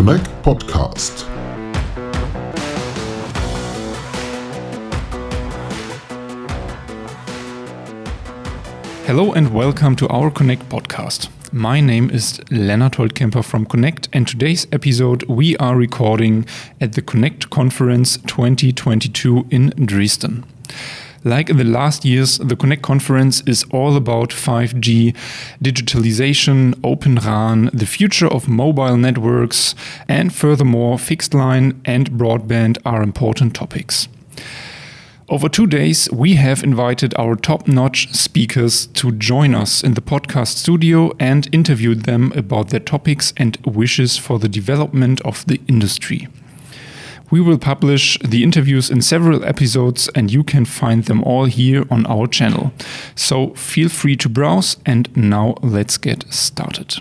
Connect Podcast. Hello and welcome to our Connect Podcast. My name is Lennart Holtkemper from Connect, and today's episode we are recording at the Connect Conference 2022 in Dresden. Like in the last years, the Connect Conference is all about 5G, digitalization, Open RAN, the future of mobile networks, and furthermore, fixed line and broadband are important topics. Over 2 days, we have invited our top-notch speakers to join us in the podcast studio and interviewed them about their topics and wishes for the development of the industry. We will publish the interviews in several episodes, and you can find them all here on our channel. So feel free to browse, and now let's get started.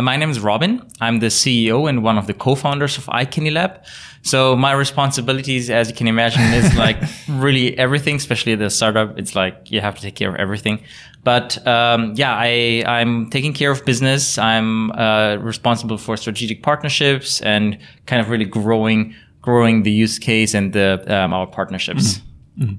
My name is Robin. I'm the CEO and one of the co-founders of IPTV. So my responsibilities, as you can imagine, is like really everything, especially the startup. It's like you have to take care of everything. But I'm taking care of business. I'm responsible for strategic partnerships and kind of really growing the use case and our partnerships. Mm-hmm. Mm-hmm.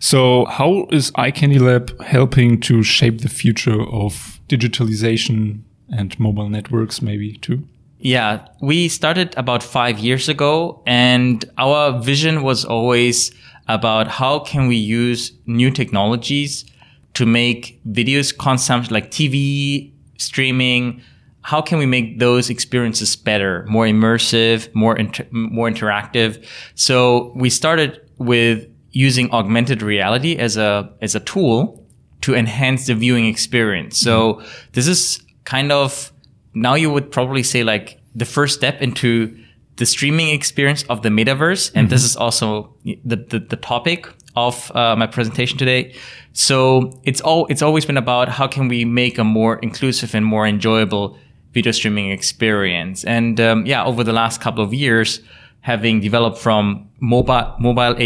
So how is EyecandyLab helping to shape the future of digitalization and mobile networks maybe too? Yeah, we started about 5 years ago, and our vision was always about how can we use new technologies to make videos consumption, like TV, streaming, how can we make those experiences better, more immersive, more interactive? So we started with using augmented reality as a tool to enhance the viewing experience. So This is kind of, now you would probably say like the first step into the streaming experience of the metaverse. And This is also the topic of my presentation today. So it's always been about how can we make a more inclusive and more enjoyable video streaming experience. And over the last couple of years, having developed from mobile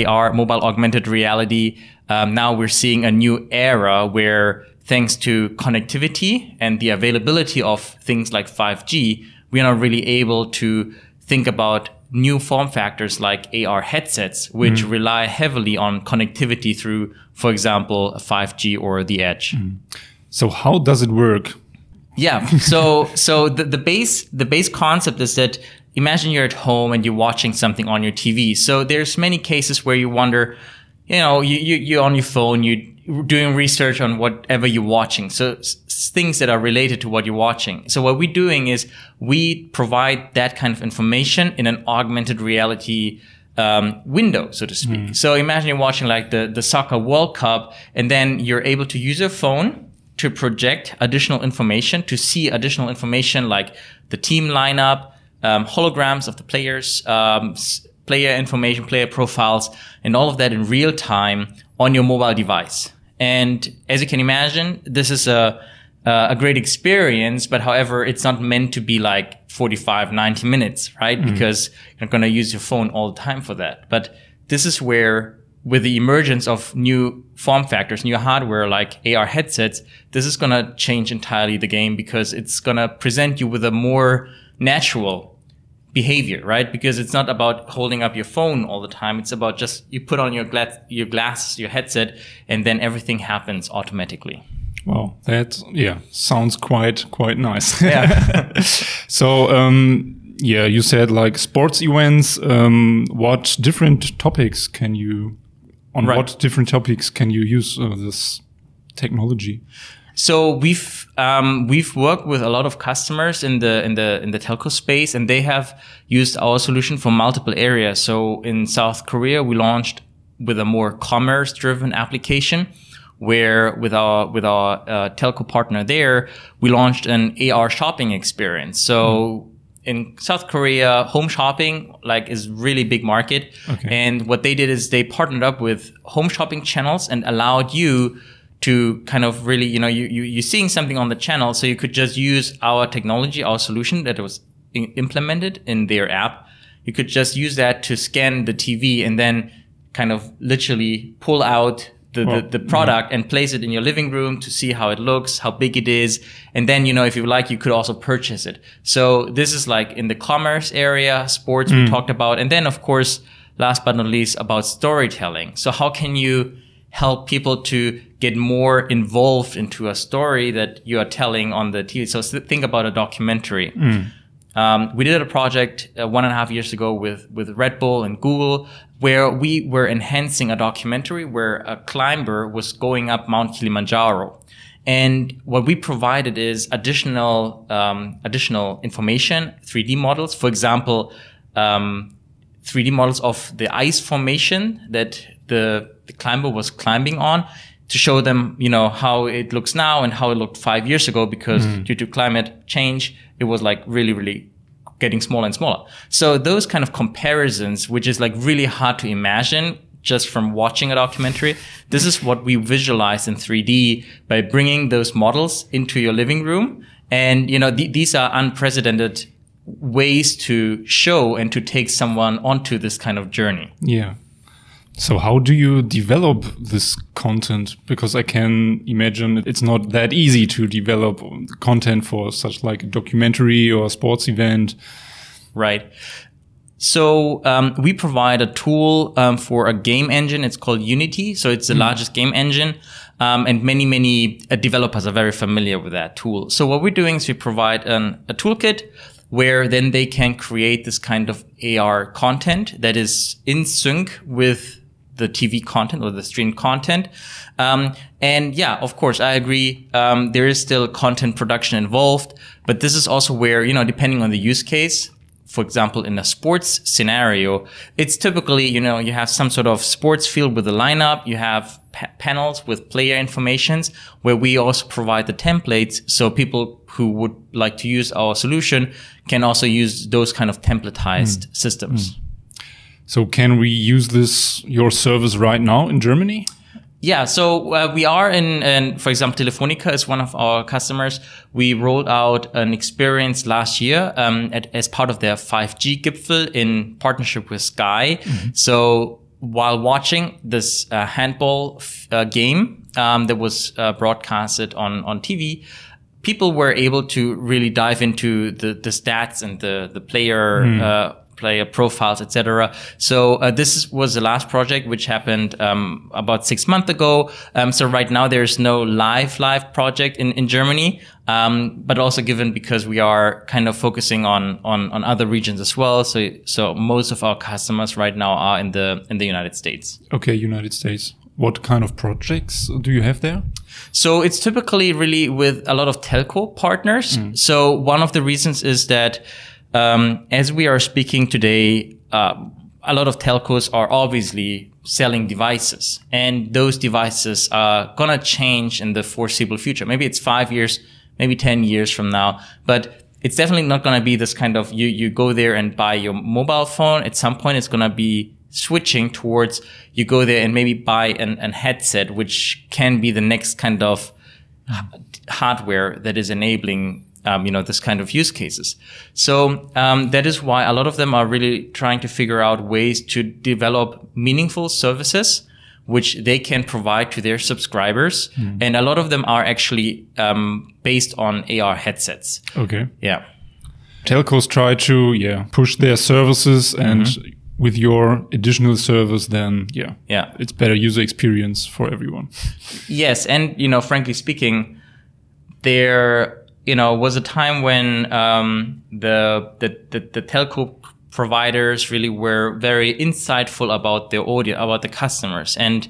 AR, mobile augmented reality, now we're seeing a new era where, thanks to connectivity and the availability of things like 5G, we are now really able to think about new form factors like AR headsets, which rely heavily on connectivity through, for example, 5G or the edge. Mm. So how does it work? Yeah. So the base concept is that imagine you're at home and you're watching something on your TV. So there's many cases where you wonder, you're on your phone, you're doing research on whatever you're watching. So things that are related to what you're watching. So what we're doing is we provide that kind of information in an augmented reality window, so to speak. So imagine you're watching like the soccer World Cup, and then you're able to use your phone to project additional information, to see additional information like the team lineup, holograms of the players, player information, player profiles, and all of that in real time on your mobile device. And as you can imagine, this is a great experience, but however, it's not meant to be like 45, 90 minutes, right? Mm-hmm. Because you're not going to use your phone all the time for that. But this is where, with the emergence of new form factors, new hardware like AR headsets, this is going to change entirely the game, because it's going to present you with a more natural behavior, right? Because it's not about holding up your phone all the time. It's about just you put on your glasses, your headset, and then everything happens automatically. Wow, that sounds quite nice. Yeah. So you said like sports events. What different topics can you? On right. What different topics can you use this technology? So we've worked with a lot of customers in the telco space, and they have used our solution for multiple areas. So in South Korea, we launched with a more commerce-driven application, where with our telco partner there, we launched an AR shopping experience. So. In South Korea, home shopping is really big market. Okay. And what they did is they partnered up with home shopping channels and allowed you to kind of really, you're seeing something on the channel. So you could just use our technology, our solution that was implemented in their app. You could just use that to scan the TV and then kind of literally pull out the product and place it in your living room to see how it looks, how big it is. And then, you know, if you like, you could also purchase it. So this is like in the commerce area, sports we talked about. And then, of course, last but not least, about storytelling. So how can you help people to get more involved into a story that you are telling on the TV? So think about a documentary. We did a project 1.5 years ago with Red Bull and Google, where we were enhancing a documentary where a climber was going up Mount Kilimanjaro. And what we provided is additional information, 3D models. For example, 3D models of the ice formation that the climber was climbing on, to show them, you know, how it looks now and how it looked 5 years ago, because due to climate change, it was like really, really getting smaller and smaller. So those kind of comparisons, which is like really hard to imagine just from watching a documentary, this is what we visualize in 3D by bringing those models into your living room. And, you know, these are unprecedented ways to show and to take someone onto this kind of journey. Yeah. So how do you develop this content? Because I can imagine it's not that easy to develop content for such like a documentary or a sports event. Right. So we provide a tool for a game engine. It's called Unity. So it's the largest game engine. And many developers are very familiar with that tool. So what we're doing is we provide a toolkit where then they can create this kind of AR content that is in sync with the TV content or the stream content. And yeah, of course, I agree. There is still content production involved, but this is also where, you know, depending on the use case, for example, in a sports scenario, it's typically, you know, you have some sort of sports field with a lineup. You have panels with player informations where we also provide the templates. So people who would like to use our solution can also use those kind of templatized systems. So can we use this, your service right now in Germany? Yeah, so we are in, for example, Telefonica is one of our customers. We rolled out an experience last year as part of their 5G Gipfel in partnership with Sky. So while watching this handball game that was broadcasted on TV, people were able to really dive into the stats and the player profiles, etc. So this was the last project, which happened about 6 months ago. So right now there is no live project in Germany, but also given because we are kind of focusing on other regions as well. So most of our customers right now are in the United States. Okay, United States. What kind of projects do you have there? So it's typically really with a lot of telco partners. So one of the reasons is that as we are speaking today, a lot of telcos are obviously selling devices, and those devices are gonna change in the foreseeable future. Maybe it's 5 years, maybe 10 years from now, but it's definitely not gonna be this kind of you go there and buy your mobile phone. At some point, it's gonna be switching towards you go there and maybe buy an headset, which can be the next kind of hardware that is enabling this kind of use cases. So that is why a lot of them are really trying to figure out ways to develop meaningful services which they can provide to their subscribers. And a lot of them are actually based on AR headsets. Okay. Yeah. Telcos try to push their services, and with your additional service, then it's better user experience for everyone. Yes, and frankly speaking, they're was a time when the telco providers really were very insightful about their audience, about the customers. And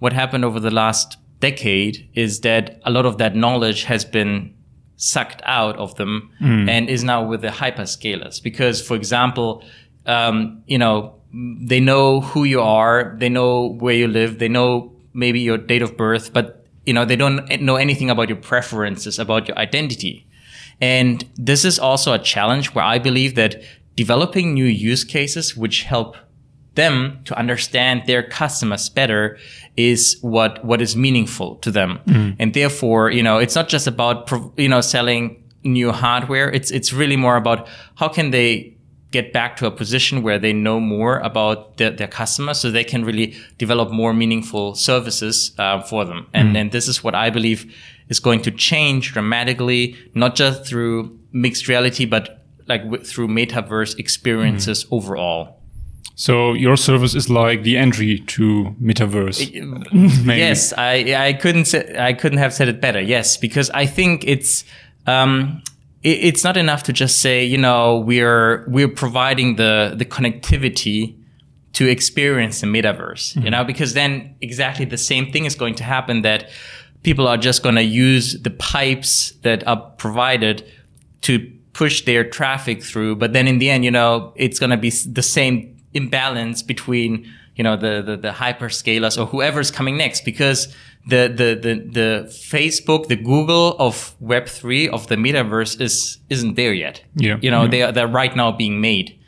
what happened over the last decade is that a lot of that knowledge has been sucked out of them and is now with the hyperscalers. Because, for example, they know who you are, they know where you live, they know maybe your date of birth, but they don't know anything about your preferences, about your identity. And this is also a challenge where I believe that developing new use cases which help them to understand their customers better is what is meaningful to them. And therefore, it's not just about, selling new hardware. It's really more about how can they get back to a position where they know more about their customers, so they can really develop more meaningful services for them. And this is what I believe is going to change dramatically, not just through mixed reality, but like through metaverse experiences overall. So your service is like the entry to metaverse. Maybe. Yes, I couldn't have said it better. Yes, because I think it's not enough to just say, you know, we're providing the connectivity to experience the metaverse, you know, because then exactly the same thing is going to happen, that people are just going to use the pipes that are provided to push their traffic through. But then in the end, you know, it's going to be the same imbalance between, you know, the hyperscalers or whoever's coming next, because the Facebook, the Google of Web3 of the metaverse isn't there yet. Yeah. You know, they're right now being made.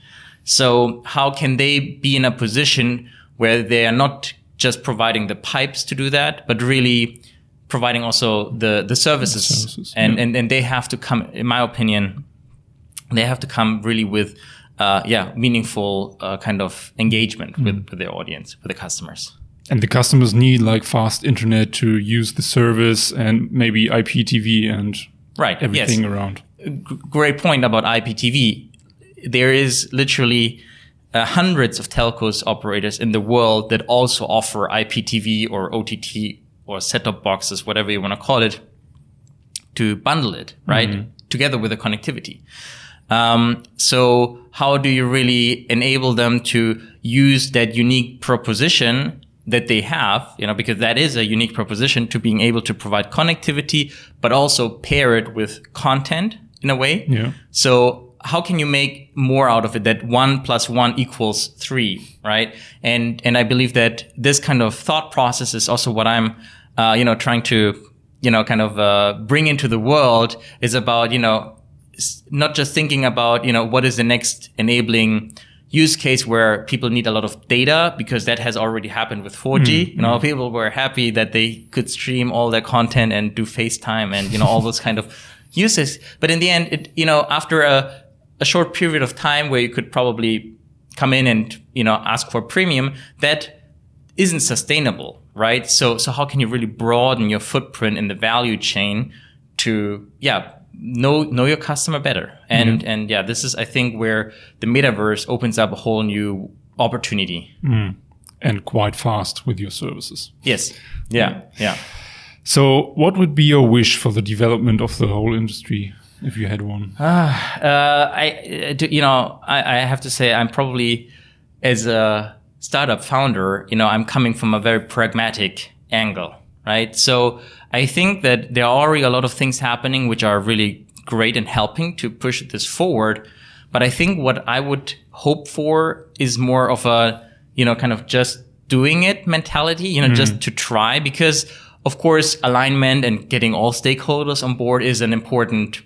So how can they be in a position where they are not just providing the pipes to do that, but really providing also the services. And they have to come, in my opinion, they have to come really with meaningful kind of engagement with their audience, with the customers. And the customers need like fast internet to use the service, and maybe IPTV and everything around. Great point about IPTV. There is literally hundreds of telcos operators in the world that also offer IPTV or OTT or set-top boxes, whatever you want to call it, to bundle it, right? Together with the connectivity. So how do you really enable them to use that unique proposition that they have, you know, because that is a unique proposition, to being able to provide connectivity, but also pair it with content in a way. Yeah. So how can you make more out of it, that 1 + 1 = 3, right? And I believe that this kind of thought process is also what I'm, trying to, kind of, bring into the world, is about, not just thinking about, what is the next enabling use case where people need a lot of data, because that has already happened with 4G. People were happy that they could stream all their content and do FaceTime and, all those kind of uses. But in the end, it, after a short period of time where you could probably come in and, ask for premium, that isn't sustainable, right? So how can you really broaden your footprint in the value chain to, know your customer better. And this is, I think, where the metaverse opens up a whole new opportunity. And quite fast with your services. Yes. Yeah. So what would be your wish for the development of the whole industry if you had one? I have to say, I'm probably, as a startup founder, I'm coming from a very pragmatic angle, right? So I think that there are already a lot of things happening which are really great and helping to push this forward. But I think what I would hope for is more of a, kind of just doing it mentality, just to try, because of course alignment and getting all stakeholders on board is an important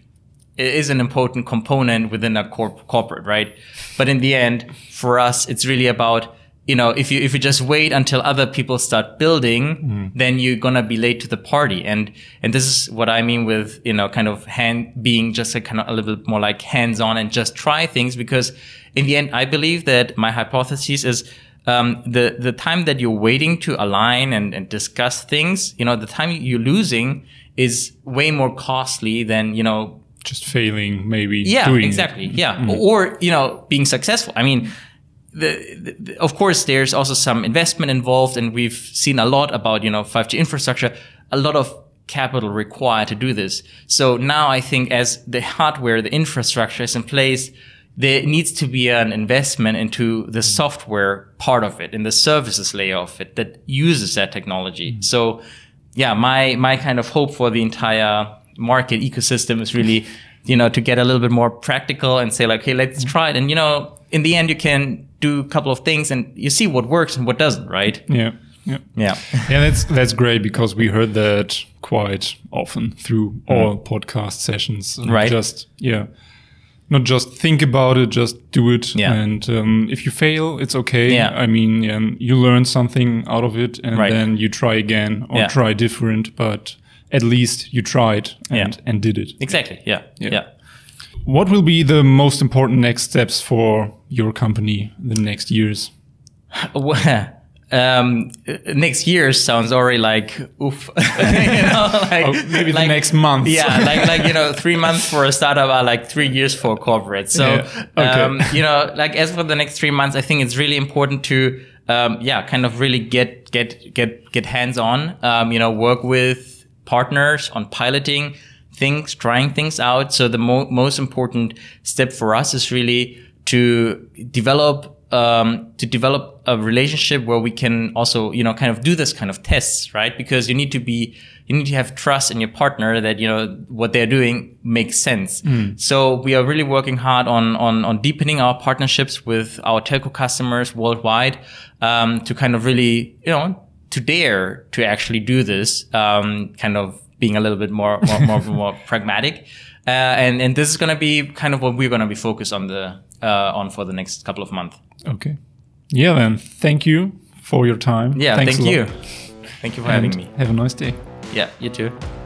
component within a corporate, right? But in the end, for us, it's really about, if you just wait until other people start building, then you're going to be late to the party. And this is what I mean with, kind of being just a little bit more like hands on and just try things, because in the end, I believe that my hypothesis is, the time that you're waiting to align and discuss things, the time you're losing is way more costly than, just failing, maybe. Yeah, doing exactly. It. Yeah. Or, being successful. I mean, of course, there's also some investment involved, and we've seen a lot about, 5G infrastructure, a lot of capital required to do this. So now I think as the hardware, the infrastructure is in place, there needs to be an investment into the software part of it, in the services layer of it that uses that technology. So yeah, my kind of hope for the entire market ecosystem is really, to get a little bit more practical and say like, hey, let's try it. And, in the end, you can do a couple of things and you see what works and what doesn't, right? Yeah. Yeah, that's great, because we heard that quite often through all podcast sessions. Right. Not just think about it, just do it. Yeah. And if you fail, it's okay. Yeah. I mean, you learn something out of it, and then you try again or try different, but at least you tried and did it. Exactly. Yeah. What will be the most important next steps for your company in the next years? Next year sounds already like oof. Maybe the next month. Yeah, like 3 months for a startup are like 3 years for a corporate. So as for the next 3 months, I think it's really important to really get hands on. Work with partners on piloting things, trying things out. So the most important step for us is really to develop a relationship where we can also, do this kind of tests, right? Because you need to have trust in your partner that, what they're doing makes sense. Mm. So we are really working hard on deepening our partnerships with our telco customers worldwide, to kind of really, to dare to actually do this, being a little bit more pragmatic. And this is going to be kind of what we're going to be focused on for the next couple of months. Okay. Yeah, then. Thank you for your time. Yeah, thank you. Thank you for having me. Have a nice day. Yeah, you too.